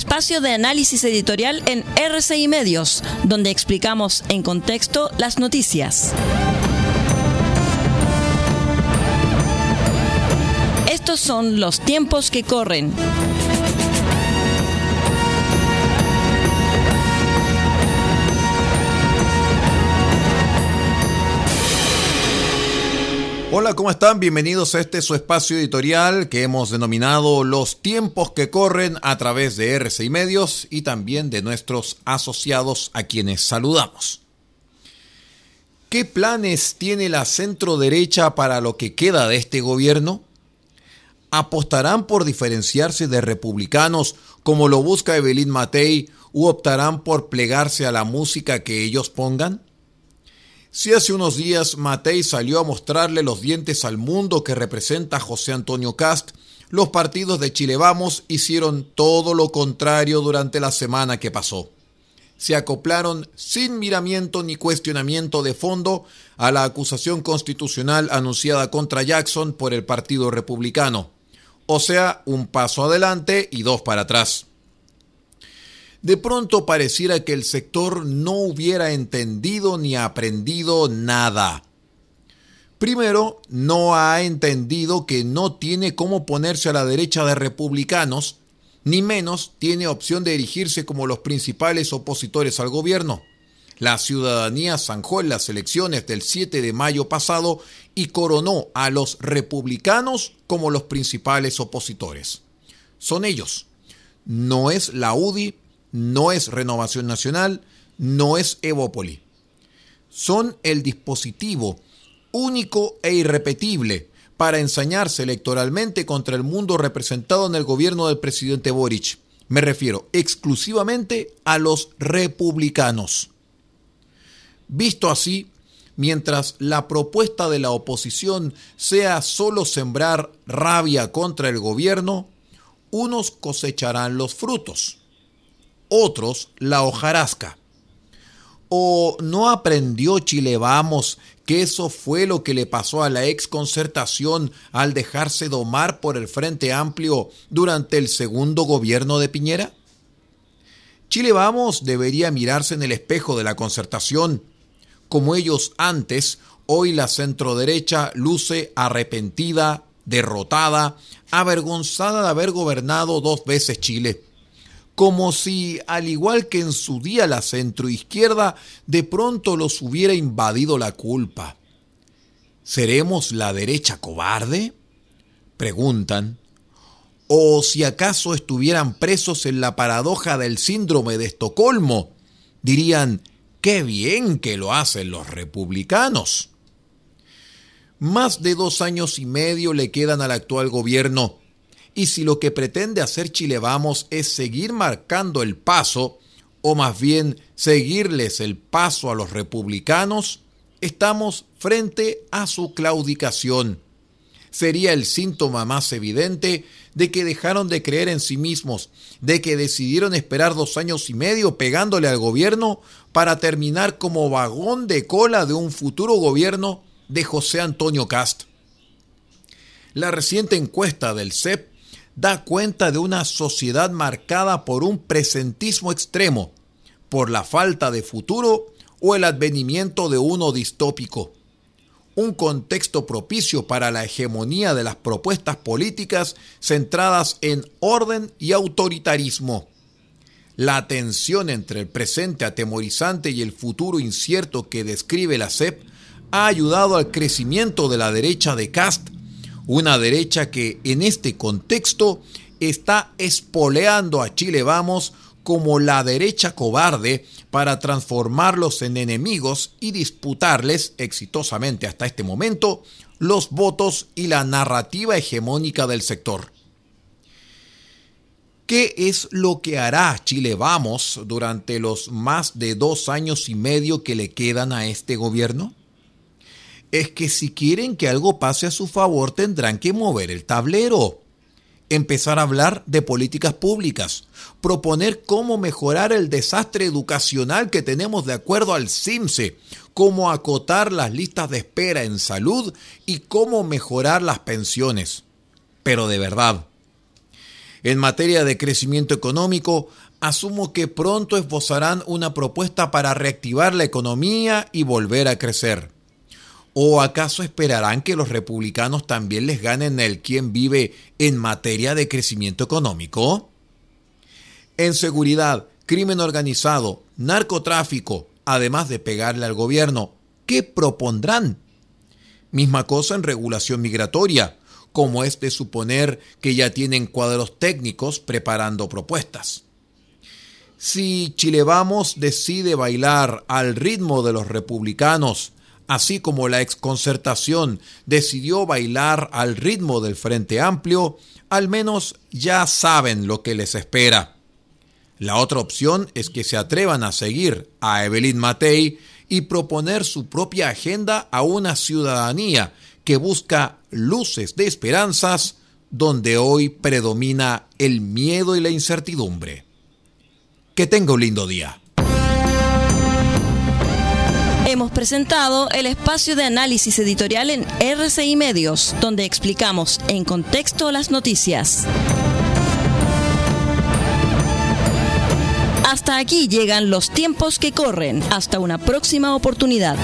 espacio de análisis editorial en RCI Medios, donde explicamos en contexto las noticias. Estos son los tiempos que corren. Hola, ¿cómo están? Bienvenidos a este su espacio editorial que hemos denominado Los tiempos que corren a través de RCI Medios y también de nuestros asociados a quienes saludamos. ¿Qué planes tiene la centroderecha para lo que queda de este gobierno? ¿Apostarán por diferenciarse de republicanos como lo busca Evelyn Matthei u optarán por plegarse a la música que ellos pongan? Si hace unos días Matthei salió a mostrarle los dientes al mundo que representa José Antonio Kast, los partidos de Chile Vamos hicieron todo lo contrario durante la semana que pasó. Se acoplaron sin miramiento ni cuestionamiento de fondo a la acusación constitucional anunciada contra Jackson por el Partido Republicano. O sea, un paso adelante y dos para atrás. De pronto pareciera que el sector no hubiera entendido ni aprendido nada. Primero, no ha entendido que no tiene cómo ponerse a la derecha de republicanos, ni menos tiene opción de erigirse como los principales opositores al gobierno. La ciudadanía zanjó en las elecciones del 7 de mayo pasado y coronó a los republicanos como los principales opositores. Son ellos. No es la UDI. No es Renovación Nacional, no es Evópoli. Son el dispositivo único e irrepetible para ensañarse electoralmente contra el mundo representado en el gobierno del presidente Boric. Me refiero exclusivamente a los republicanos. Visto así, mientras la propuesta de la oposición sea solo sembrar rabia contra el gobierno, unos cosecharán los frutos. Otros la hojarasca. ¿O no aprendió Chile Vamos que eso fue lo que le pasó a la exconcertación al dejarse domar por el Frente Amplio durante el segundo gobierno de Piñera? Chile Vamos debería mirarse en el espejo de la concertación. Como ellos antes, hoy la centroderecha luce arrepentida, derrotada, avergonzada de haber gobernado dos veces Chile. Como si, al igual que en su día la centroizquierda, de pronto los hubiera invadido la culpa. ¿Seremos la derecha cobarde?, preguntan. ¿O si acaso estuvieran presos en la paradoja del síndrome de Estocolmo? Dirían, ¡qué bien que lo hacen los republicanos! Más de 2 años y medio le quedan al actual gobierno. Y si lo que pretende hacer Chile Vamos es seguir marcando el paso, o más bien seguirles el paso a los republicanos, estamos frente a su claudicación. Sería el síntoma más evidente de que dejaron de creer en sí mismos, de que decidieron esperar 2 años y medio pegándole al gobierno para terminar como vagón de cola de un futuro gobierno de José Antonio Kast. La reciente encuesta del CEP da cuenta de una sociedad marcada por un presentismo extremo, por la falta de futuro o el advenimiento de uno distópico. Un contexto propicio para la hegemonía de las propuestas políticas centradas en orden y autoritarismo. La tensión entre el presente atemorizante y el futuro incierto que describe la CEP ha ayudado al crecimiento de la derecha de Kast, una derecha que en este contexto está espoleando a Chile Vamos como la derecha cobarde para transformarlos en enemigos y disputarles exitosamente hasta este momento los votos y la narrativa hegemónica del sector. ¿Qué es lo que hará Chile Vamos durante los más de 2 años y medio que le quedan a este gobierno? Es que si quieren que algo pase a su favor tendrán que mover el tablero, empezar a hablar de políticas públicas, proponer cómo mejorar el desastre educacional que tenemos de acuerdo al SIMCE, cómo acotar las listas de espera en salud y cómo mejorar las pensiones. Pero de verdad, En materia de crecimiento económico, asumo que pronto esbozarán una propuesta para reactivar la economía y volver a crecer. ¿O acaso esperarán que los republicanos también les ganen el quién vive en materia de crecimiento económico? En seguridad, crimen organizado, narcotráfico, además de pegarle al gobierno, ¿qué propondrán? Misma cosa en regulación migratoria, como es de suponer que ya tienen cuadros técnicos preparando propuestas. Si Chile Vamos decide bailar al ritmo de los republicanos, así como la exconcertación decidió bailar al ritmo del Frente Amplio, al menos ya saben lo que les espera. La otra opción es que se atrevan a seguir a Evelyn Matthei y proponer su propia agenda a una ciudadanía que busca luces de esperanzas donde hoy predomina el miedo y la incertidumbre. Que tenga un lindo día. Hemos presentado el espacio de análisis editorial en RCI Medios, donde explicamos en contexto las noticias. Hasta aquí llegan los tiempos que corren. Hasta una próxima oportunidad.